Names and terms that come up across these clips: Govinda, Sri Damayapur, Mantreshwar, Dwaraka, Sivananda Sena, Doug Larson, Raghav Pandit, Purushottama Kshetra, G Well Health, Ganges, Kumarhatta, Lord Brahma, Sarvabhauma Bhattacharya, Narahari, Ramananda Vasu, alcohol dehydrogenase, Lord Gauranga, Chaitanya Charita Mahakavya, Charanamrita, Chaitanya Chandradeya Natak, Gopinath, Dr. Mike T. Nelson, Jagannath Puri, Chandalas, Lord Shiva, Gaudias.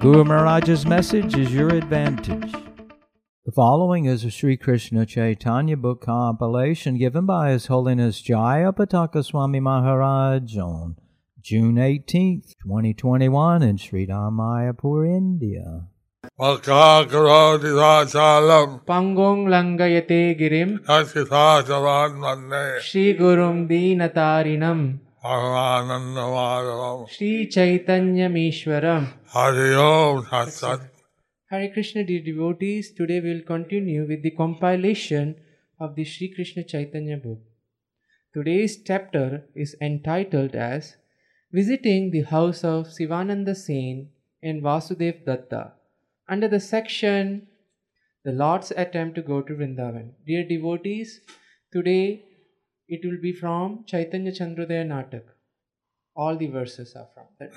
Guru Maharaj's message is your advantage. The following is a Sri Krishna Chaitanya book compilation given by His Holiness Jaya Patakaswami Swami Maharaj on June 18, 2021 in Sri Damayapur, India. Pangong Langayate Girim Shri Gurum Dinatarinam Maharananda Madhavam Shri Chaitanya Mishwaram Hari Om Tat Sat. Hare Krishna, dear devotees. Today we will continue with the compilation of the Shri Krishna Chaitanya book. Today's chapter is entitled as Visiting the House of Sivananda Sena and Vasudev Datta, under the section The Lord's Attempt to Go to Vrindavan. Dear devotees, today it will be from Chaitanya Chandradeya Natak. All the verses are from that.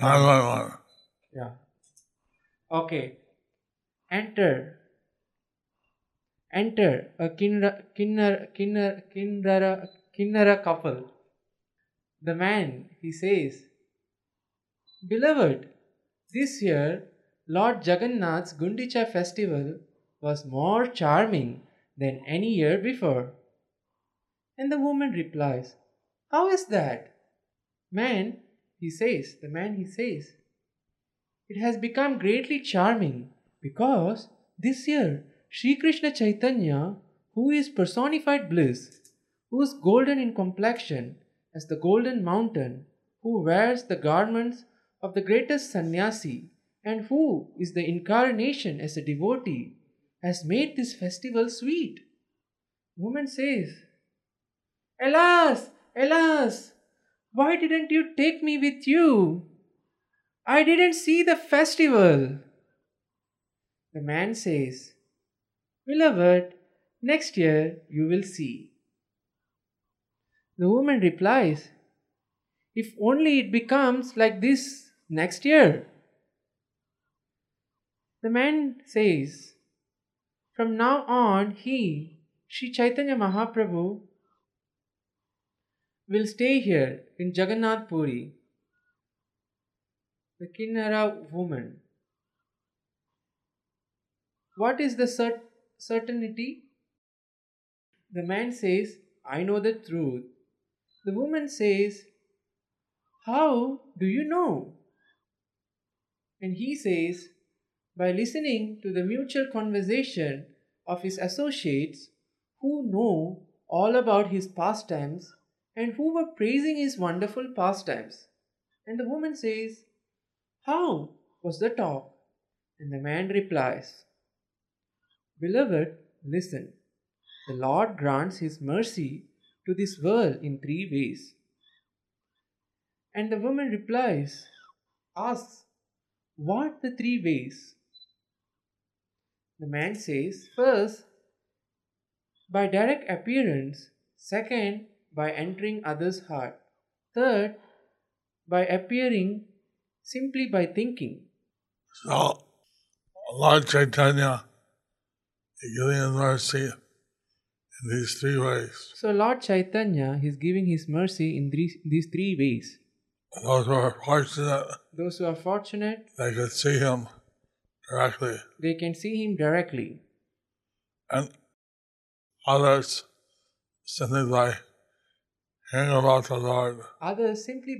Okay. Enter a kinnara couple. The man, he says, "Beloved, this year Lord Jagannath's Gundicha festival was more charming than any year before." And the woman replies, "How is that?" The man, he says, "It has become greatly charming because this year Sri Krishna Chaitanya, who is personified bliss, who is golden in complexion as the golden mountain, who wears the garments of the greatest sannyasi, and who is the incarnation as a devotee, has made this festival sweet." Woman says, "Alas, alas, why didn't you take me with you? I didn't see the festival." The man says, "Beloved, next year you will see." The woman replies, "If only it becomes like this next year." The man says, "From now on, he, Shri Chaitanya Mahaprabhu, will stay here in Jagannath Puri." The Kinnara woman, "What is the certainty? The man says, "I know the truth." The woman says, "How do you know?" And he says, "By listening to the mutual conversation of his associates who know all about his pastimes and who were praising his wonderful pastimes." And the woman says, "How was the talk?" And the man replies, "Beloved, listen. The Lord grants his mercy to this world in three ways." And the woman replies, asks, "What the three ways?" The man says, "First, by direct appearance. Second, by entering others' heart. Third, by appearing simply by thinking." So, Lord Chaitanya is giving His mercy in these three ways. So, Lord Chaitanya is giving His mercy in these three ways. Those who are fortunate, they can see Him directly. And others simply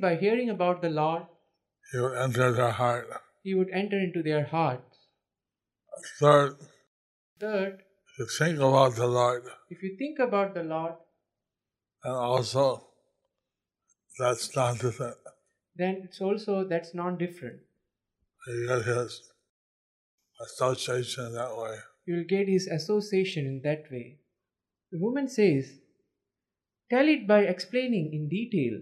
by hearing about the Lord. He would enter their heart. Third, if you think about the Lord. And also, that's not different. You get his association in that way. The woman says, "Tell it by explaining in detail."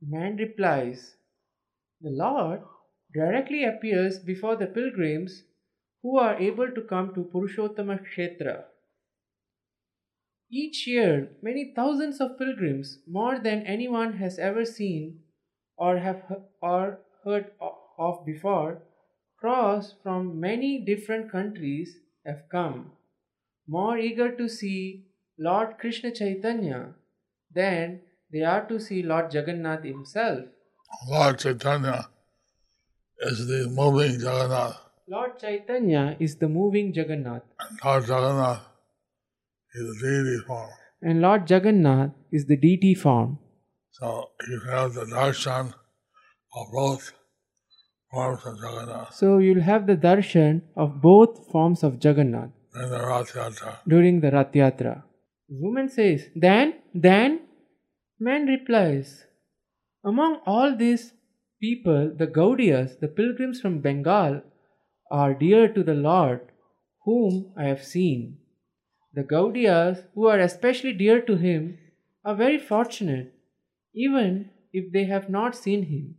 The man replies, "The Lord directly appears before the pilgrims who are able to come to Purushottama Kshetra. Each year, many thousands of pilgrims, more than anyone has ever seen or have heard of before, cross from many different countries have come, more eager to see Lord Krishna Chaitanya than they are to see Lord Jagannath himself. Lord Chaitanya is the moving Jagannath. Lord Chaitanya is the moving Jagannath. And Lord Jagannath is the deity form. And Lord Jagannath is the deity form. So you have the darshan of both forms of Jagannath. So you'll have the darshan of both forms of Jagannath. During the Rathyatra. The woman says, Then? Man replies, among all these people, the Gaudias, the pilgrims from Bengal, are dear to the Lord, whom I have seen. The Gaudias, who are especially dear to Him, are very fortunate, even if they have not seen Him.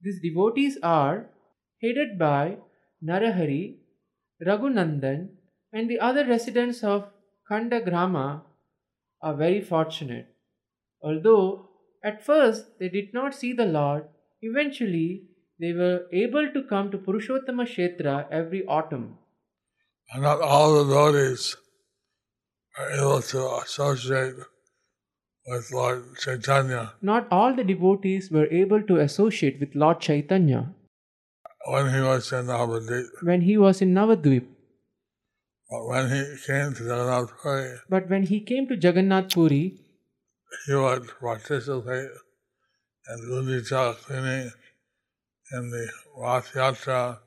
These devotees are headed by Narahari, Raghunandan, and the other residents of Kandagrama are very fortunate. Although at first they did not see the Lord, eventually they were able to come to Purushottama Kshetra every autumn. And not all the devotees are able to associate with Lord Chaitanya. Not all the devotees were able to associate with Lord Chaitanya. When he was in Navadvip. But when he came to Jagannath Puri, he would participate in Gundicha cleaning, in the Rathyatra.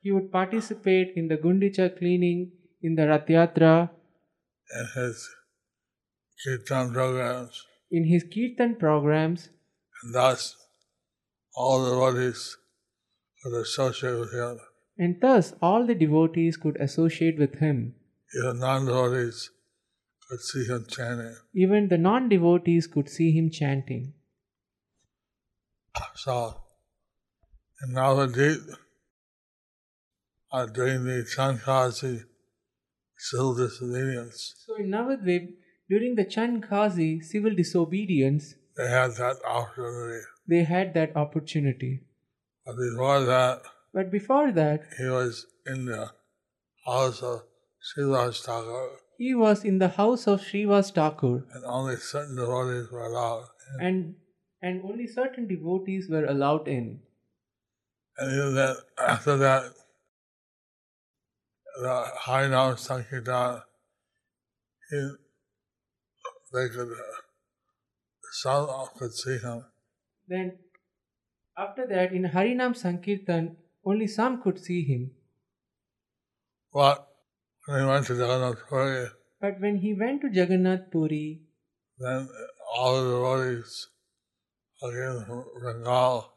He would participate in the Gundicha cleaning, in the Rathyatra. In his Kirtan programs. And thus, all the devotees could associate with him. Even non-devotees could see him chanting. So, in Navadvip, during the Chankhazi civil disobedience. They had that opportunity. But before that, he was in the house of Srivas Thakur. And only certain devotees were allowed in. And only certain devotees were allowed in. And even then, after that, the Harinam Sankirtan, some could see him. Then, after that, in Harinam Sankirtan, only some could see him. But when he went to Jagannath Puri, then all the devotees again from Bengal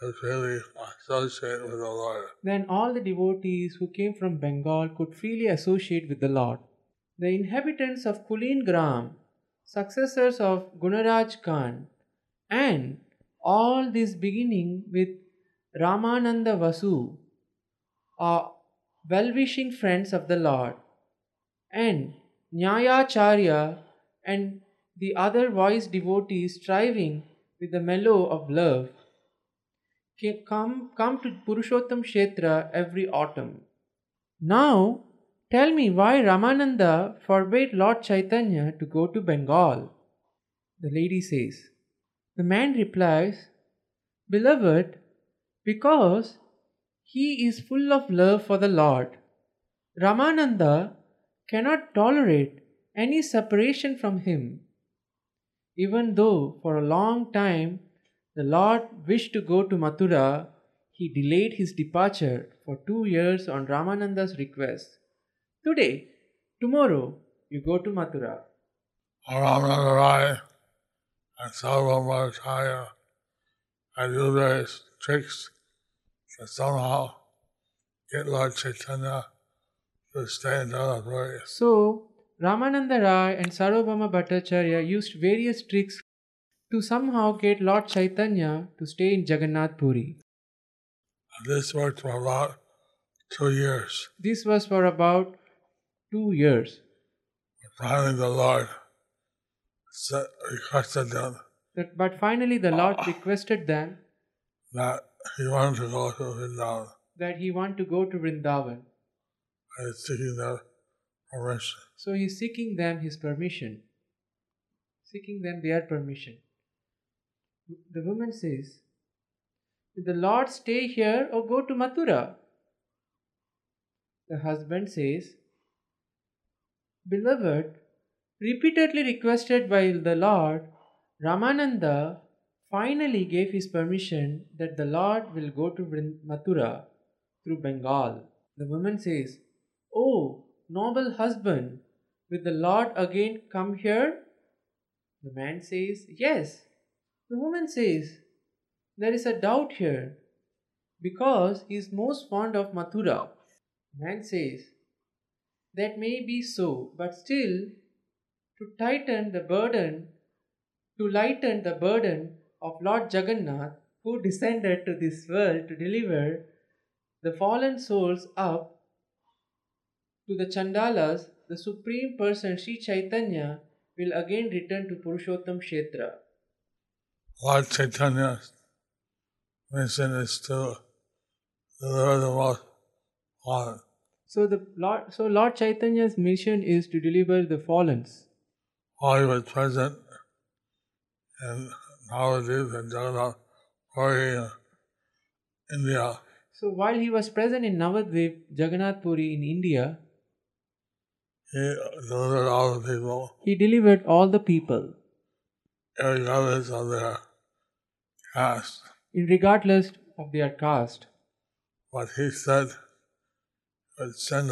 could freely associate with the Lord. The inhabitants of Kulin Gram, successors of Gunaraj Khan, and all these beginning with Ramananda Vasu, are well-wishing friends of the Lord, and Nyayacharya and the other wise devotees striving with the mellow of love come to Purushottam Kshetra every autumn. Now, tell me why Ramananda forbade Lord Chaitanya to go to Bengal. The lady says. The man replies, Beloved, because he is full of love for the Lord. Ramananda cannot tolerate any separation from him. Even though for a long time the Lord wished to go to Mathura, he delayed his departure for 2 years on Ramananda's request. Today, tomorrow, you go to Mathura. Ramananda Ray and Sarvabhauma Bhattacharya and do various tricks to somehow get Lord Chaitanya to stay in Jagannath Puri. So, Ramananda Ray and Sarvabhauma Bhattacharya used various tricks to somehow get Lord Chaitanya to stay in Jagannath Puri. This was for about 2 years. This was for about 2 years. Finally, the Lord requested them. But finally, the Lord requested them that he wanted to go to Vrindavan. And he's seeking their permission. So he's seeking them his permission. The woman says, "Did the Lord stay here or go to Mathura?" The husband says, "Beloved, repeatedly requested by the Lord, Ramananda finally gave his permission that the Lord will go to Mathura through Bengal." The woman says, "Oh, noble husband, will the Lord again come here?" The man says, "Yes." The woman says, "There is a doubt here, because he is most fond of Mathura." The man says, "That may be so, but still, to lighten the burden of Lord Jagannath, who descended to this world to deliver the fallen souls up to the Chandalas, the Supreme Person Sri Chaitanya will again return to Purushottama Kshetra." Lord Chaitanya mission is to deliver the most fallen. So Lord Chaitanya's mission is to deliver the fallens. While he was present in Navadvip and Jagannath Puri in India. So while he was present in Navadvip, Jagannath Puri in India, he delivered all the people. Regardless of their caste. But he said, he would send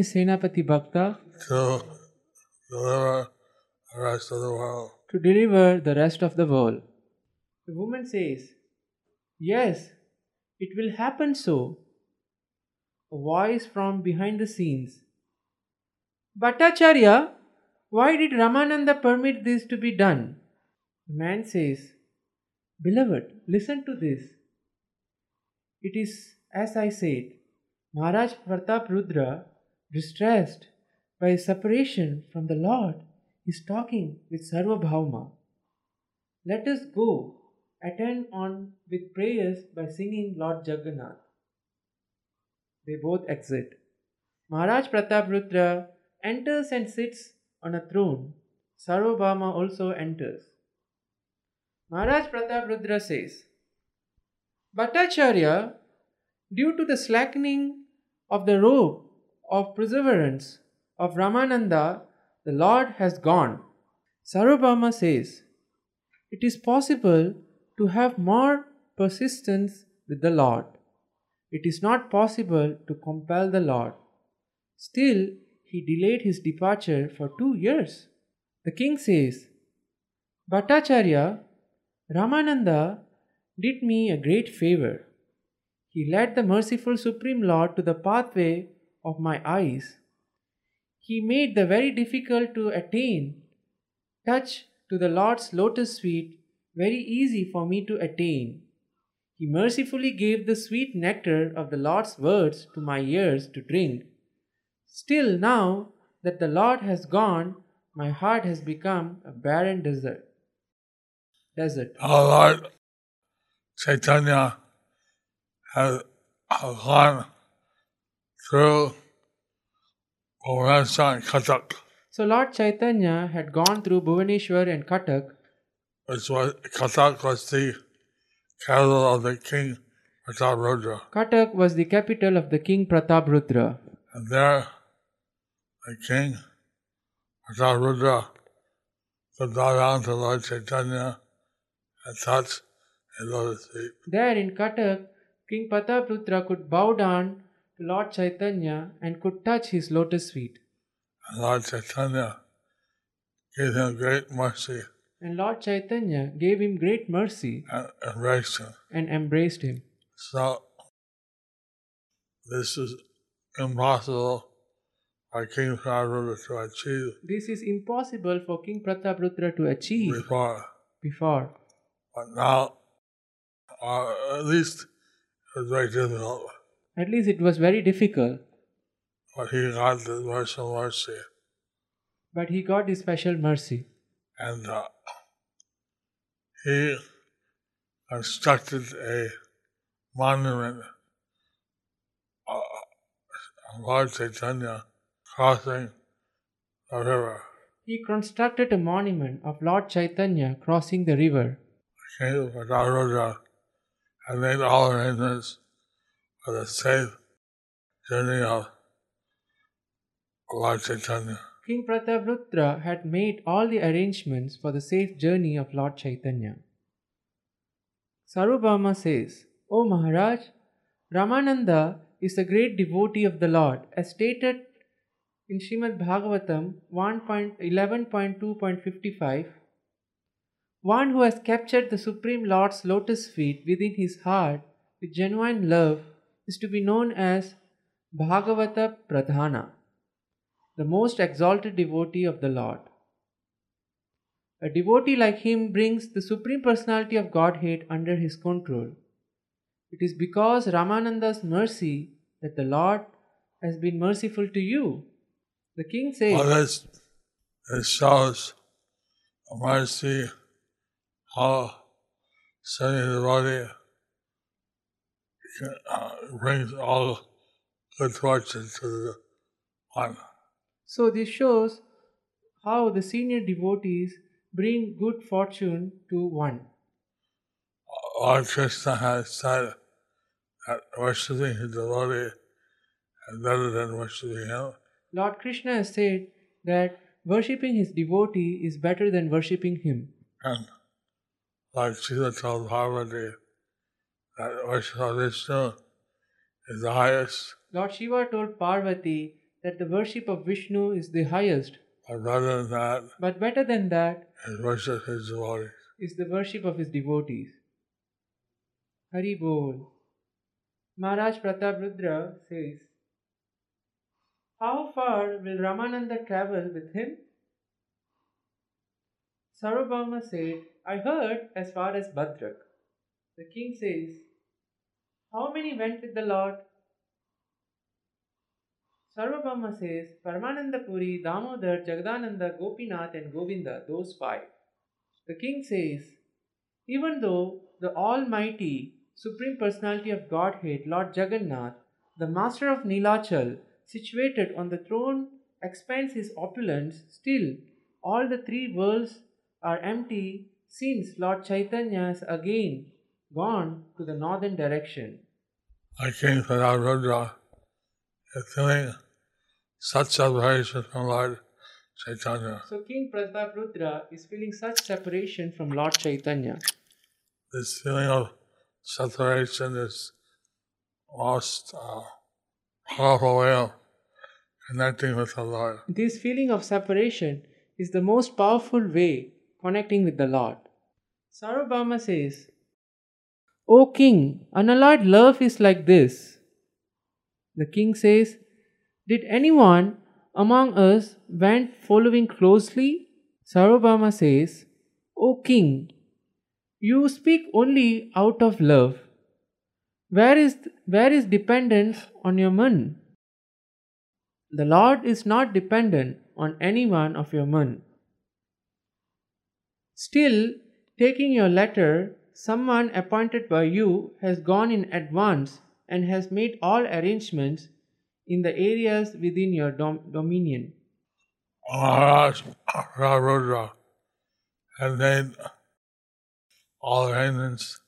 his Senapati Bhakta to deliver the rest of the world. The woman says, "Yes, it will happen so." A voice from behind the scenes: "Bhattacharya, why did Ramananda permit this to be done?" The man says, "Beloved, listen to this. It is as I said, Maharaj Prataprudra, distressed by his separation from the Lord, is talking with Sarvabhauma. Let us go, attend on with prayers by singing Lord Jagannath." They both exit. Maharaj Prataprudra enters and sits on a throne. Sarvabhauma also enters. Maharaj Prataprudra says, "Bhattacharya, due to the slackening of the rope of perseverance of Ramananda, the Lord has gone." Sarvabhauma says, "It is possible to have more persistence with the Lord. It is not possible to compel the Lord. Still, he delayed his departure for 2 years." The king says, "Bhattacharya, Ramananda did me a great favor. He led the merciful Supreme Lord to the pathway of my eyes. He made the very difficult to attain touch to the Lord's lotus feet very easy for me to attain. He mercifully gave the sweet nectar of the Lord's words to my ears to drink. Still now that the Lord has gone, my heart has become a barren desert." Lord Chaitanya has gone through Bhuvaneshwar and Katak. So Lord Chaitanya had gone through Bhuvaneshwar and Katak. Katak was the capital of the King Prataprudra. And there the King Prataprudra could bow down to Lord Chaitanya and touch his lotus feet. There in Katak, King Prataprudra could bow down to Lord Chaitanya and could touch his lotus feet. And Lord Chaitanya gave him great mercy. And embraced him. So, this is impossible for King Prataprudra to achieve. Before. But now, At least it was very difficult. But he got the special mercy. But he got his special mercy. And he constructed a monument of Lord Chaitanya crossing the river. He constructed a monument of Lord Chaitanya crossing the river. He came to Prataprudra and made all arrangements for the safe journey of Lord Chaitanya. King Prataprudra had made all the arrangements for the safe journey of Lord Chaitanya. Sarvabhauma says, "O Maharaj, Ramananda is a great devotee of the Lord, as stated in Srimad Bhagavatam 1.11.2.55, one who has captured the Supreme Lord's lotus feet within his heart with genuine love is to be known as Bhagavata Pradhana, the most exalted devotee of the Lord. A devotee like him brings the Supreme Personality of Godhead under his control. It is because Ramananda's mercy that the Lord has been merciful to you." The king says, this shows mercy, how sending the body brings all good fortune to the one. So this shows how the senior devotees bring good fortune to one. Lord Krishna has said that worshipping his devotee is better than worshipping him. Lord Krishna has said that worshipping his devotee is better than worshipping him. And like Srila told Parvati, that worship of Vishnu is the highest. Lord Shiva told Parvati that the worship of Vishnu is the highest. But better than that is the worship of his devotees. Hari Bol. Maharaj Prataprudra says, "How far will Ramananda travel with him?" Sarvabhauma said, "I heard as far as Bhadrak." The king says, "How many went with the Lord?" Sarvabhauma says, "Paramananda Puri, Damodar, Jagdananda, Gopinath and Govinda, those five." The king says, "Even though the Almighty, Supreme Personality of Godhead, Lord Jagannath, the Master of Nilachal, situated on the throne, expands his opulence, still all the three worlds are empty since Lord Chaitanya has again gone to the northern direction." I came to Prataprudra feeling such separation from Lord Chaitanya. So King Prataprudra is feeling such separation from Lord Chaitanya. This feeling of separation is most powerful way of connecting with the Lord. This feeling of separation is the most powerful way connecting with the Lord. Sarvabhauma says, "O King, unalloyed love is like this." The king says, "Did anyone among us went following closely?" Sarvabhauma says, "O King, you speak only out of love. Where is dependence on your man? The Lord is not dependent on any one of your man. Still, taking your letter, someone appointed by you has gone in advance and has made all arrangements in the areas within your dominion." Maharaj Prataprudra has made all arrangements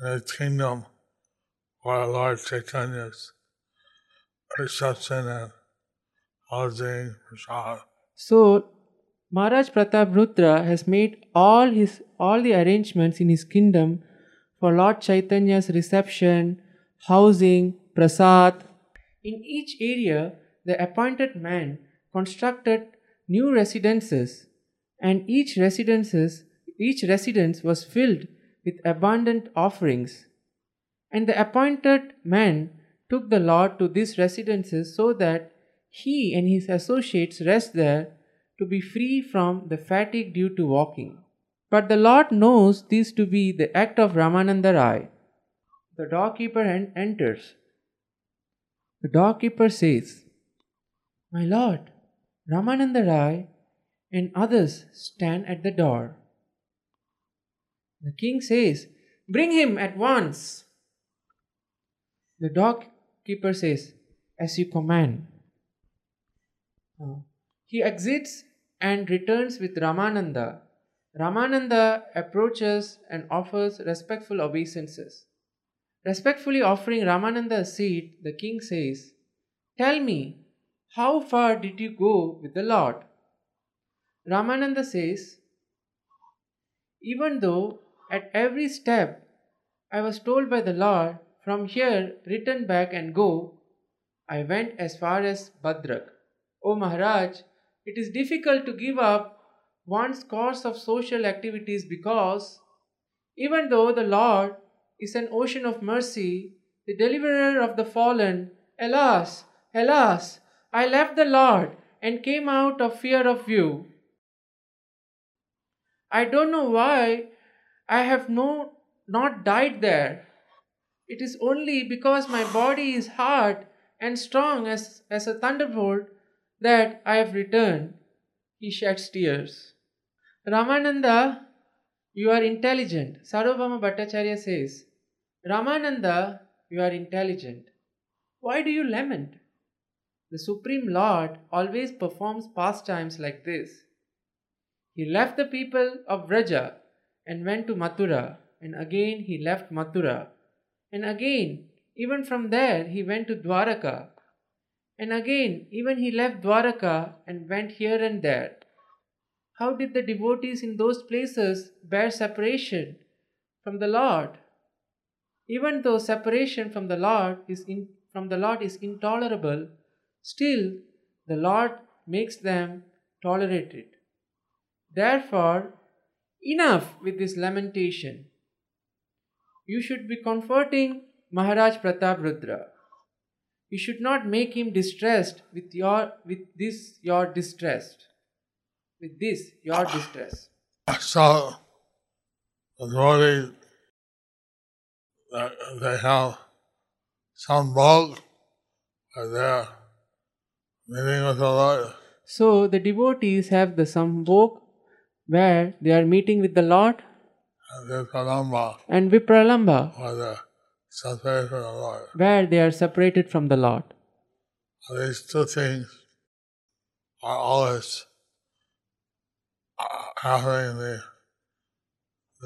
in his kingdom for Lord Chaitanya's reception and housing. So Maharaj Prataprudra has made all the arrangements in his kingdom for Lord Chaitanya's reception, housing, prasad. In each area, the appointed man constructed new residences, and each residence was filled with abundant offerings. And the appointed man took the Lord to these residences so that he and his associates rest there to be free from the fatigue due to walking. But the Lord knows these to be the act of Ramananda Ray. The doorkeeper enters. The doorkeeper says, "My Lord, Ramananda Ray and others stand at the door." The king says, "Bring him at once." The doorkeeper says, "As you command." He exits and returns with Ramananda. Ramananda approaches and offers respectful obeisances. Respectfully offering Ramananda a seat, the king says, "Tell me, how far did you go with the Lord?" Ramananda says, "Even though at every step I was told by the Lord, 'From here, return back and go,' I went as far as Bhadrak. O Maharaj, it is difficult to give up one's course of social activities because, even though the Lord is an ocean of mercy, the deliverer of the fallen, alas, alas, I left the Lord and came out of fear of you. I don't know why I have not died there. It is only because my body is hard and strong as a thunderbolt that I have returned." He sheds tears. "Ramananda, you are intelligent." Sarvabhauma Bhattacharya says, "Ramananda, you are intelligent. Why do you lament? The Supreme Lord always performs pastimes like this. He left the people of Vraja and went to Mathura, and again he left Mathura, and again, even from there, he went to Dwaraka. And again, even he left Dwaraka and went here and there. How did the devotees in those places bear separation from the Lord? Even though separation from the Lord is intolerable, still the Lord makes them tolerate it. Therefore, enough with this lamentation. You should be comforting Maharaj Prataprudra. You should not make him distressed with this your distress. So the devotees, they have some bulk at their meeting with the Lord. So the devotees have the sambhog where they are meeting with the Lord, and Vipralamba, separated from the Lord. Where they are separated from the Lord. These two things are always happening in the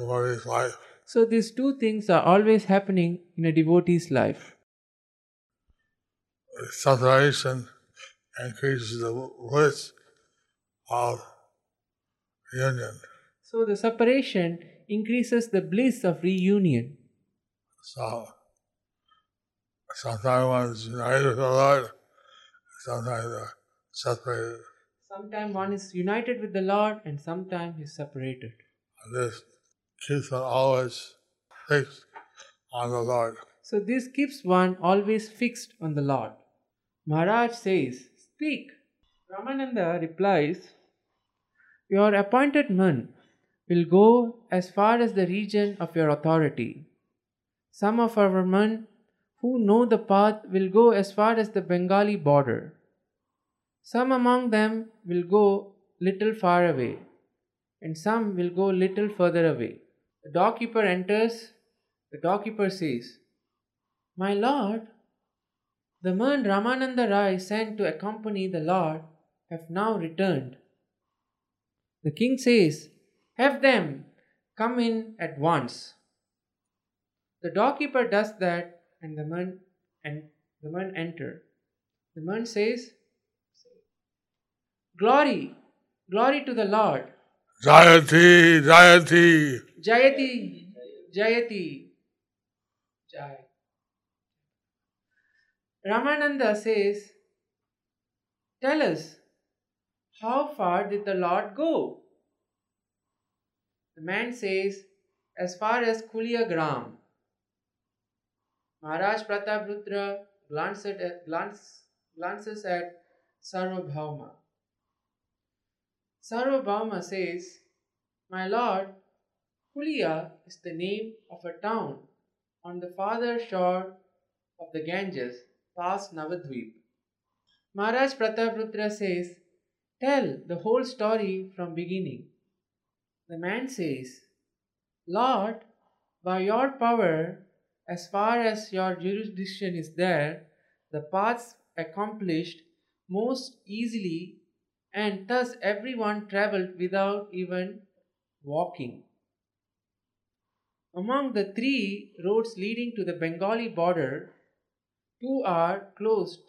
devotee's life. So these two things are always happening in a devotee's life. Separation increases the bliss of union. So the separation increases the bliss of reunion. So sometimes one is united with the Lord, sometimes separated. Sometimes one is united with the Lord and sometimes he is separated. And this keeps one always fixed on the Lord. So this keeps one always fixed on the Lord. Maharaj says, "Speak." Ramananda replies, "Your appointed man will go as far as the region of your authority. Some of our men who know the path will go as far as the Bengali border. Some among them will go little far away, and some will go little further away." The doorkeeper enters. The doorkeeper says, "My Lord, the man Ramananda Ray sent to accompany the Lord have now returned." The king says, "Have them come in at once." The doorkeeper does that, and the men enter. The man says, "Glory, glory to the Lord. Jayati, Jayati. Jayati, Jayati. Jai." Ramananda says, "Tell us, how far did the Lord go?" The man says, "As far as Kuliagram." Maharaj Prataprudra glances at Sarvabhauma. Sarvabhauma says, "My Lord, Pulia is the name of a town on the farther shore of the Ganges past Navadvip. Maharaj Prataprudra says, "Tell the whole story from beginning." The man says, "Lord, by your power, as far as your jurisdiction is there, the paths accomplished most easily, and thus everyone travelled without even walking." Among the three roads leading to the Bengali border, two are closed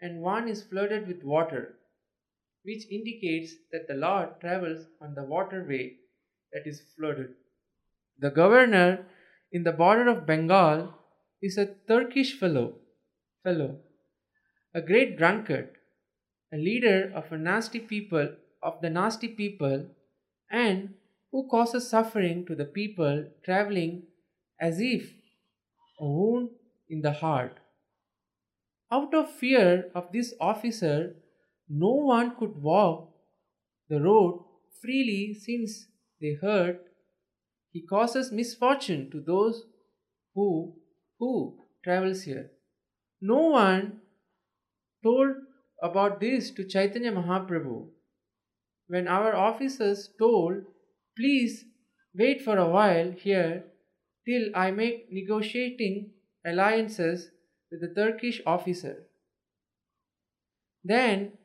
and one is flooded with water, which indicates that the Lord travels on the waterway that is flooded. The governor in the border of Bengal is a Turkish fellow, a great drunkard, a leader of the nasty people, and who causes suffering to the people travelling as if a wound in the heart. Out of fear of this officer, no one could walk the road freely, since they heard he causes misfortune to those who travels here. No one told about this to Chaitanya Mahaprabhu. When our officers told, "Please wait for a while here till I make negotiating alliances with the Turkish officer," then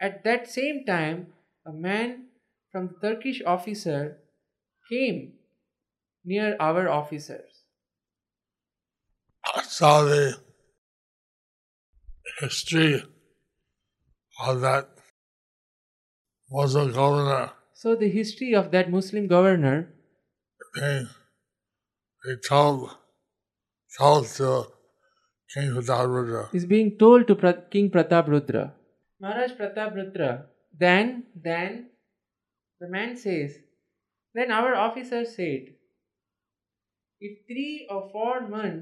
at that same time a man from the Turkish officer came near our officers. I saw the history of that Muslim governor. So the history of that Muslim governor, he told to King Prataprudra. Is being told to King Prataprudra. Maharaj Prataprudra. Then the man says, "Then our officer said, if 3 or 4 men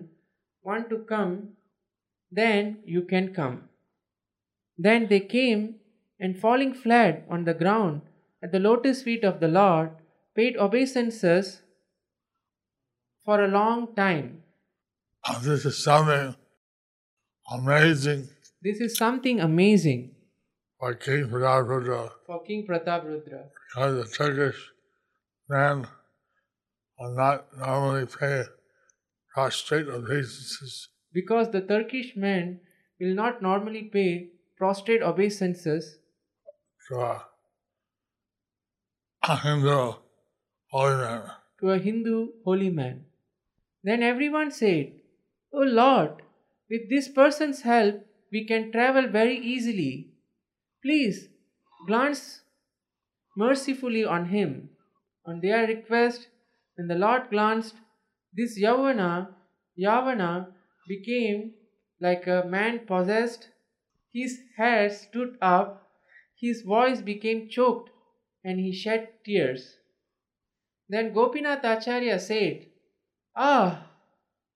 want to come, then you can come." Then they came and, falling flat on the ground at the lotus feet of the Lord, paid obeisances for a long time. This is something amazing. This is something amazing for King Prataprudra. Because the Turkish man will not normally pay prostrate obeisances. To a Hindu holy man. Then everyone said, "O Lord, with this person's help we can travel very easily. Please glance mercifully on him." On their request, when the Lord glanced, this Yavana became like a man possessed. His hair stood up, his voice became choked, and he shed tears. Then Gopinath Acharya said, "Ah,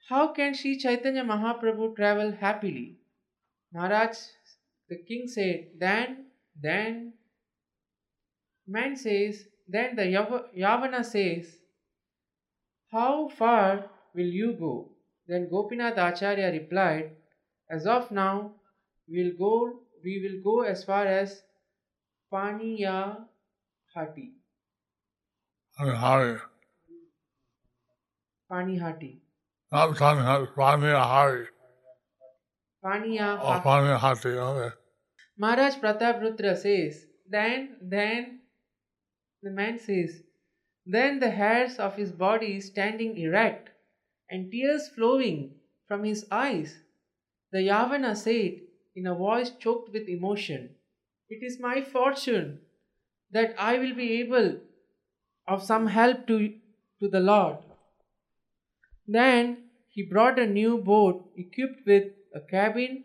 how can Sri Chaitanya Mahaprabhu travel happily?" Maharaj, the king said, Then. Man says, then the Yavana says, "How far will you go?" Then Gopinath Acharya replied, "As of now, we will go as far as Panihati." Panihati. Not Panihati. Panihati. Okay. Maharaj Prataprudra says, then the man says, then the hairs of his body standing erect and tears flowing from his eyes, the Yavana said in a voice choked with emotion, "It is my fortune that I will be able of some help to the Lord." Then he brought a new boat equipped with a cabin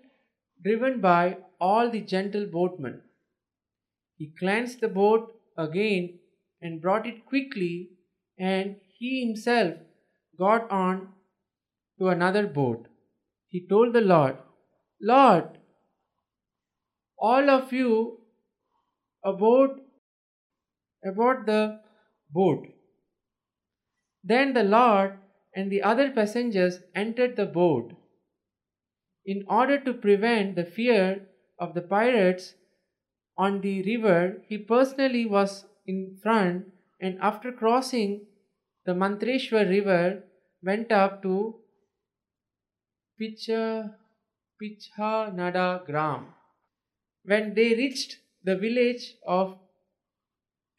driven by all the gentle boatmen. He cleansed the boat again and brought it quickly, and he himself got on to another boat. He told the Lord, "Lord, all of you aboard the boat." Then the Lord and the other passengers entered the boat. In order to prevent the fear of the pirates on the river, he personally was in front, and after crossing the Mantreshwar river, went up to Pichanada Gram. When they reached the village of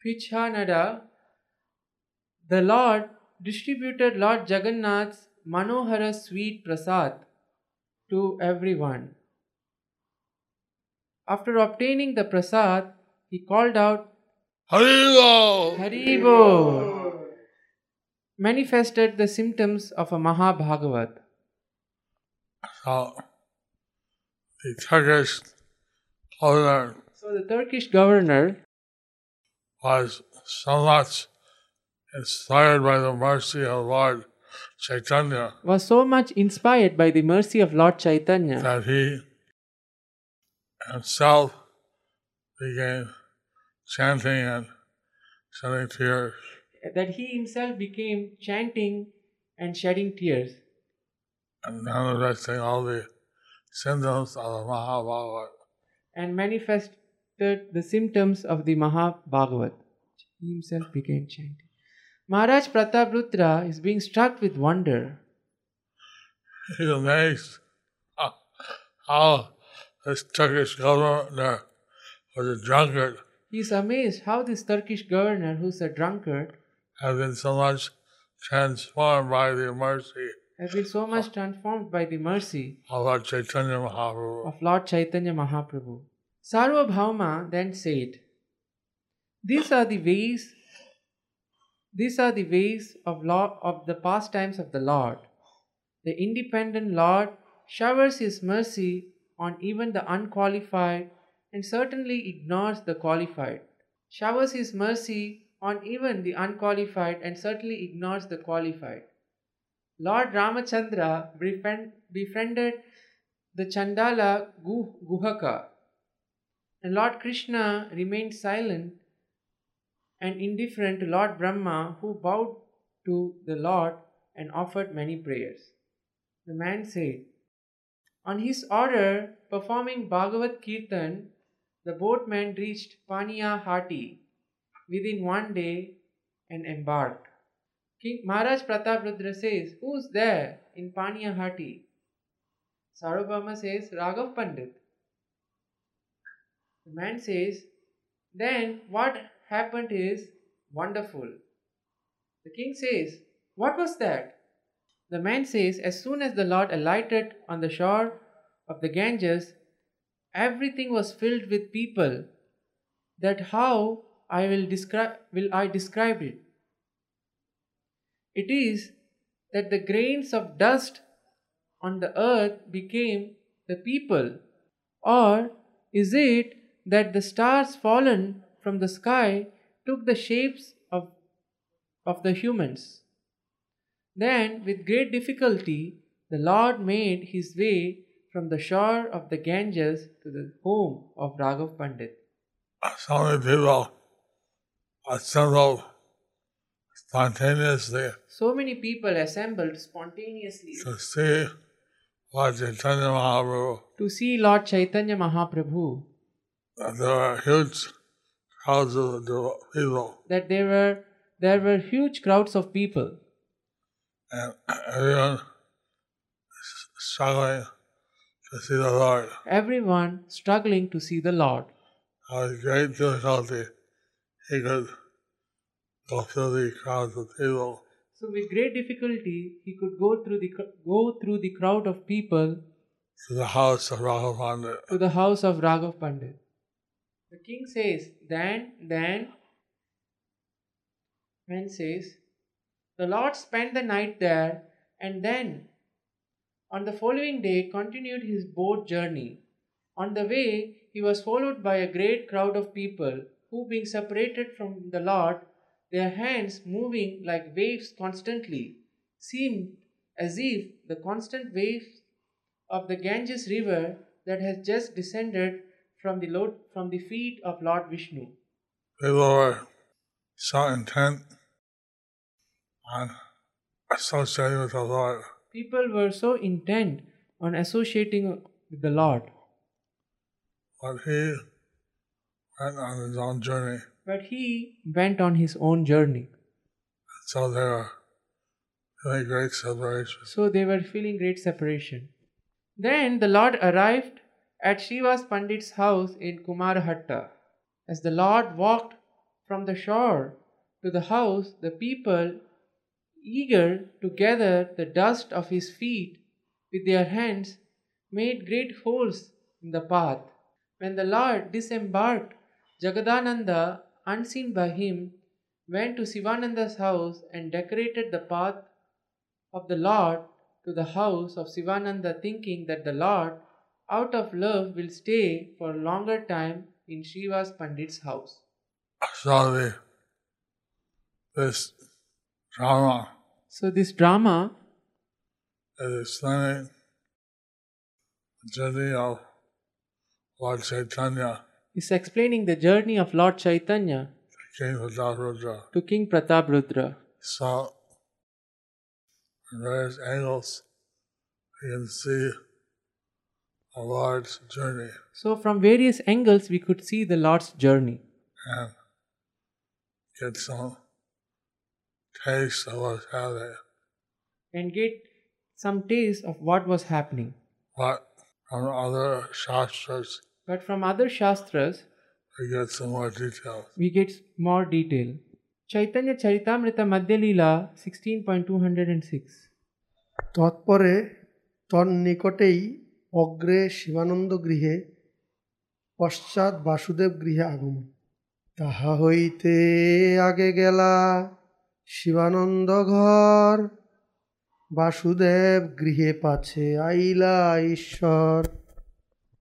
Pichanada, the Lord distributed Lord Jagannath's Manohara sweet prasad to everyone. After obtaining the prasad, he called out, "Haribo! Haribo!" manifested the symptoms of a Mahabhagavat. So the Turkish governor was so much inspired by the mercy of Lord Chaitanya that he himself began chanting and shedding tears. And manifesting all the symptoms of the Mahabhagavat. Maharaj Prataprudra is being struck with wonder. He is amazed how this Turkish governor was a drunkard. Has been so much transformed by the mercy. Of Lord Chaitanya Mahaprabhu. Sarvabhauma then said, These are the ways of the pastimes of the Lord. The independent Lord showers His mercy on even the unqualified and certainly ignores the qualified. Lord Ramachandra befriended the Chandala Guhaka, and Lord Krishna remained silent and indifferent to Lord Brahma, who bowed to the Lord and offered many prayers. The man said, on his order, performing Bhagavad Kirtan, the boatman reached Panihati within 1 day and embarked. King Maharaj Prataprudra says, who's there in Panihati? Sarvabhauma says, Raghav Pandit. The man says, then what happened is wonderful. The king says, what was that? The man says, as soon as the Lord alighted on the shore of the Ganges, everything was filled with people. That how will I describe it? It is that the grains of dust on the earth became the people, or is it that the stars fallen from the sky took the shapes of the humans? Then, with great difficulty, the Lord made his way from the shore of the Ganges to the home of Raghav Pandit. So many people assembled spontaneously. To see Lord Chaitanya Mahaprabhu. There were huge crowds of people. There were huge crowds of people. And everyone struggling to see the Lord. With great difficulty, he could go through the crowds of people. To the house of Raghav Pandit. The king says, then the Lord spent the night there, and then, on the following day, continued his boat journey. On the way, he was followed by a great crowd of people, who, being separated from the Lord, their hands moving like waves constantly, seemed as if the constant waves of the Ganges river that has just descended from the feet of Lord Vishnu. They were so intent on associating with the Lord. People were so intent on associating with the Lord. But he went on his own journey. So they were feeling great separation. Then the Lord arrived at Srivas Pandit's house in Kumarhatta. As the Lord walked from the shore to the house, the people, eager to gather the dust of his feet with their hands, made great holes in the path. When the Lord disembarked, Jagdananda, unseen by him, went to Sivananda's house and decorated the path of the Lord to the house of Sivananda, thinking that the Lord, out of love, will stay for a longer time in Srivas Pandit's house. So this drama is explaining the journey of Lord Chaitanya. It's explaining the journey of Lord Chaitanya to King Prataprudra. So, in various angles, we can see the Lord's journey. And get some taste of what's happening. But from other shastras, we get some more details. Chaitanya Charitamrita Madhya Leela 16.206. Tatpare tan nikotei ogre Sivananda grihe paschat Vasudev grihe agum. Taha hoite age gela Sivananda ghar Vasudev grihe pache aila Ishwar.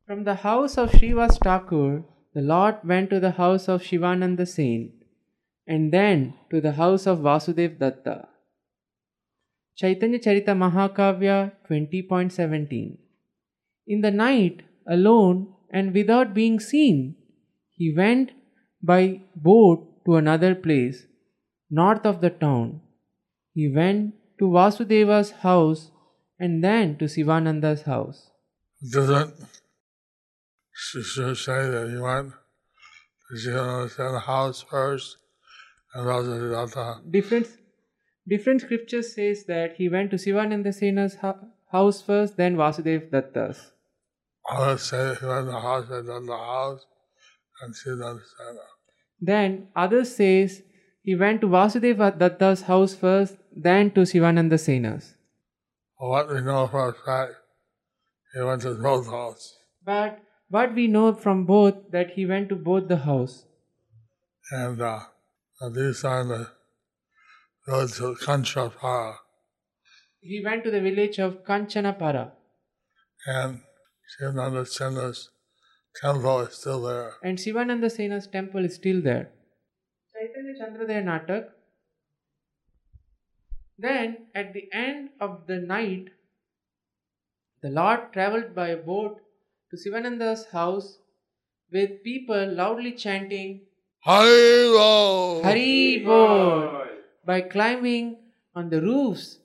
From the house of Srivas Thakur, the Lord went to the house of Sivananda Sena, and then to the house of Vasudev Datta. Chaitanya Charita Mahakavya 20.17. In the night, alone and without being seen, he went by boat to another place, north of the town. He went to Vasudeva's house and then to Sivananda's house. She should say that he went to Sivananda's house first. Different scriptures says that he went to Sivananda Sena's house first, then Vasudev Datta's. Others say he went to the house and then the house and Sivananda Sena. Then others says he went to Vasudev Datta's house first, then to Sivananda Sena's. What we know for a fact, he went to both houses. But what we know from both, that he went to both the house. And these are the roads of Kanchanapara. He went to the village of Kanchanapara. And Sivananda Sena's temple is still there. Chaitanya Chandradeya Natak. Then, at the end of the night, the Lord travelled by a boat to Sivananda's house with people loudly chanting Hari Bol! Hari Bol! By climbing on the roofs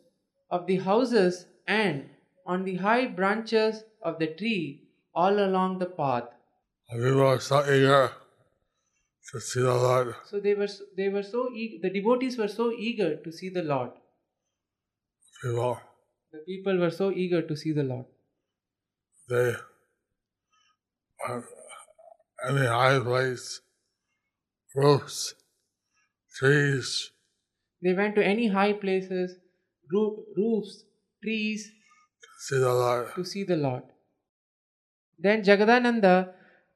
of the houses and on the high branches of the tree all along the path. The devotees were so eager to see the Lord. The people were so eager to see the Lord. They were in the high place. Roofs, trees. They went to any high places, roofs, trees, to see the Lord. Then Jagdananda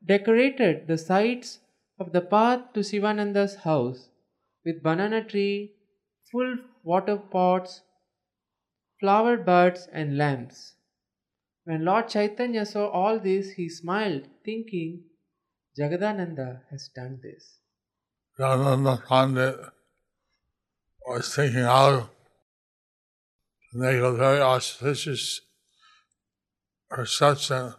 decorated the sides of the path to Sivananda's house with banana tree, full water pots, flower buds and lamps. When Lord Chaitanya saw all this, he smiled, thinking, Jagdananda has done this. Jagdananda Pandit was thinking how to make a very auspicious reception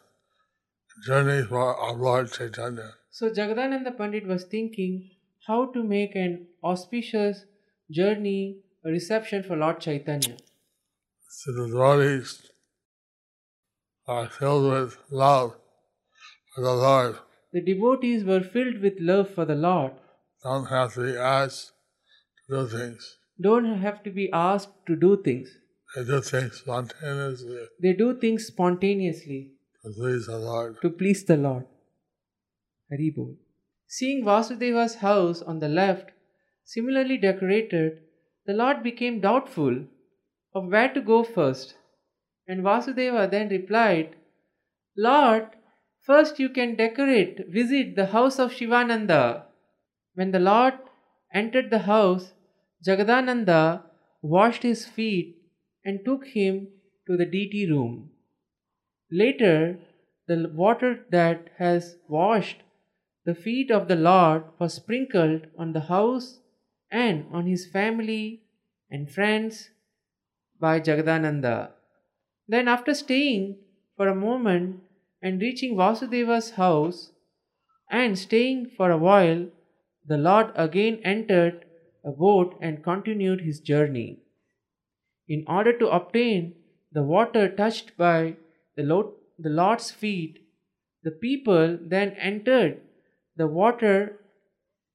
journey for our Lord Chaitanya. So Jagdananda Pandit was thinking how to make an auspicious journey, a reception for Lord Chaitanya. So the devotees are filled with love for the Lord. The devotees were filled with love for the Lord. Don't have to be asked to do things. Don't have to be asked to do things. They do things spontaneously. They do things spontaneously to please the Lord. Hari Bol. Seeing Vasudeva's house on the left, similarly decorated, the Lord became doubtful of where to go first. And Vasudeva then replied, "Lord, first you can visit the house of Sivananda." When the Lord entered the house, Jagdananda washed his feet and took him to the deity room. Later, the water that has washed the feet of the Lord was sprinkled on the house and on his family and friends by Jagdananda. Then after staying for a moment and reaching Vasudeva's house and staying for a while, the Lord again entered a boat and continued his journey. In order to obtain the water touched by the Lord's feet, the people then entered the water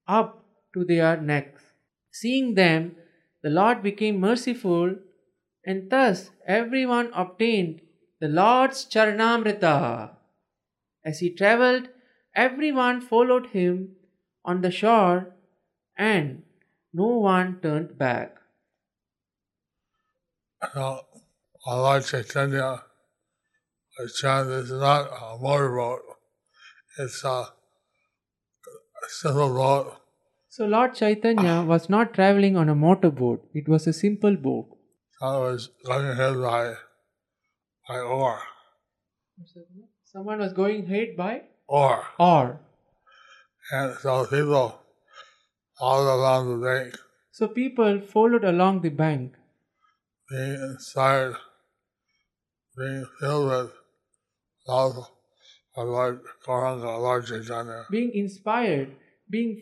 up to their necks. Seeing them, the Lord became merciful, and thus everyone obtained the Lord's Charanamrita. As he travelled, everyone followed him on the shore, and no one turned back. Now, Lord Chaitanya was trying, this is not a motorboat, it's a simple boat. So Lord Chaitanya was not travelling on a motorboat, it was a simple boat. I was going ahead by oar. Someone was going ahead by? Oar. And so people followed along the bank. Being inspired, being filled with love for Lord Gauranga, Lord Chaitanya. Being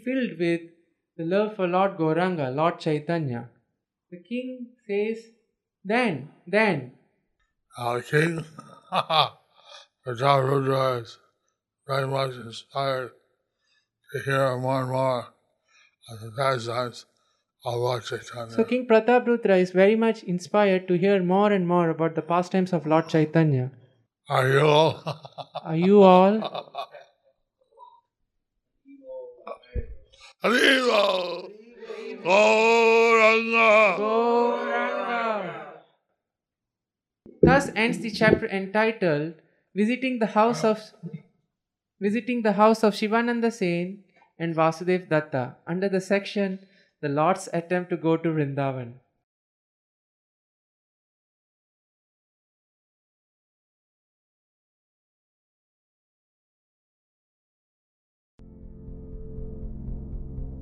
filled with the love for Lord Gauranga, Lord Chaitanya. The king says, Then. Our king, Prataprudra, is very much inspired to hear more and more of the pastimes of Lord Chaitanya. So King Prataprudra is very much inspired to hear more and more about the pastimes of Lord Chaitanya. Are you all? Are you all? Gauranga. Thus ends the chapter entitled Visiting the House of Sivananda Sena and Vasudev Datta, under the section The Lord's Attempt to Go to Vrindavan.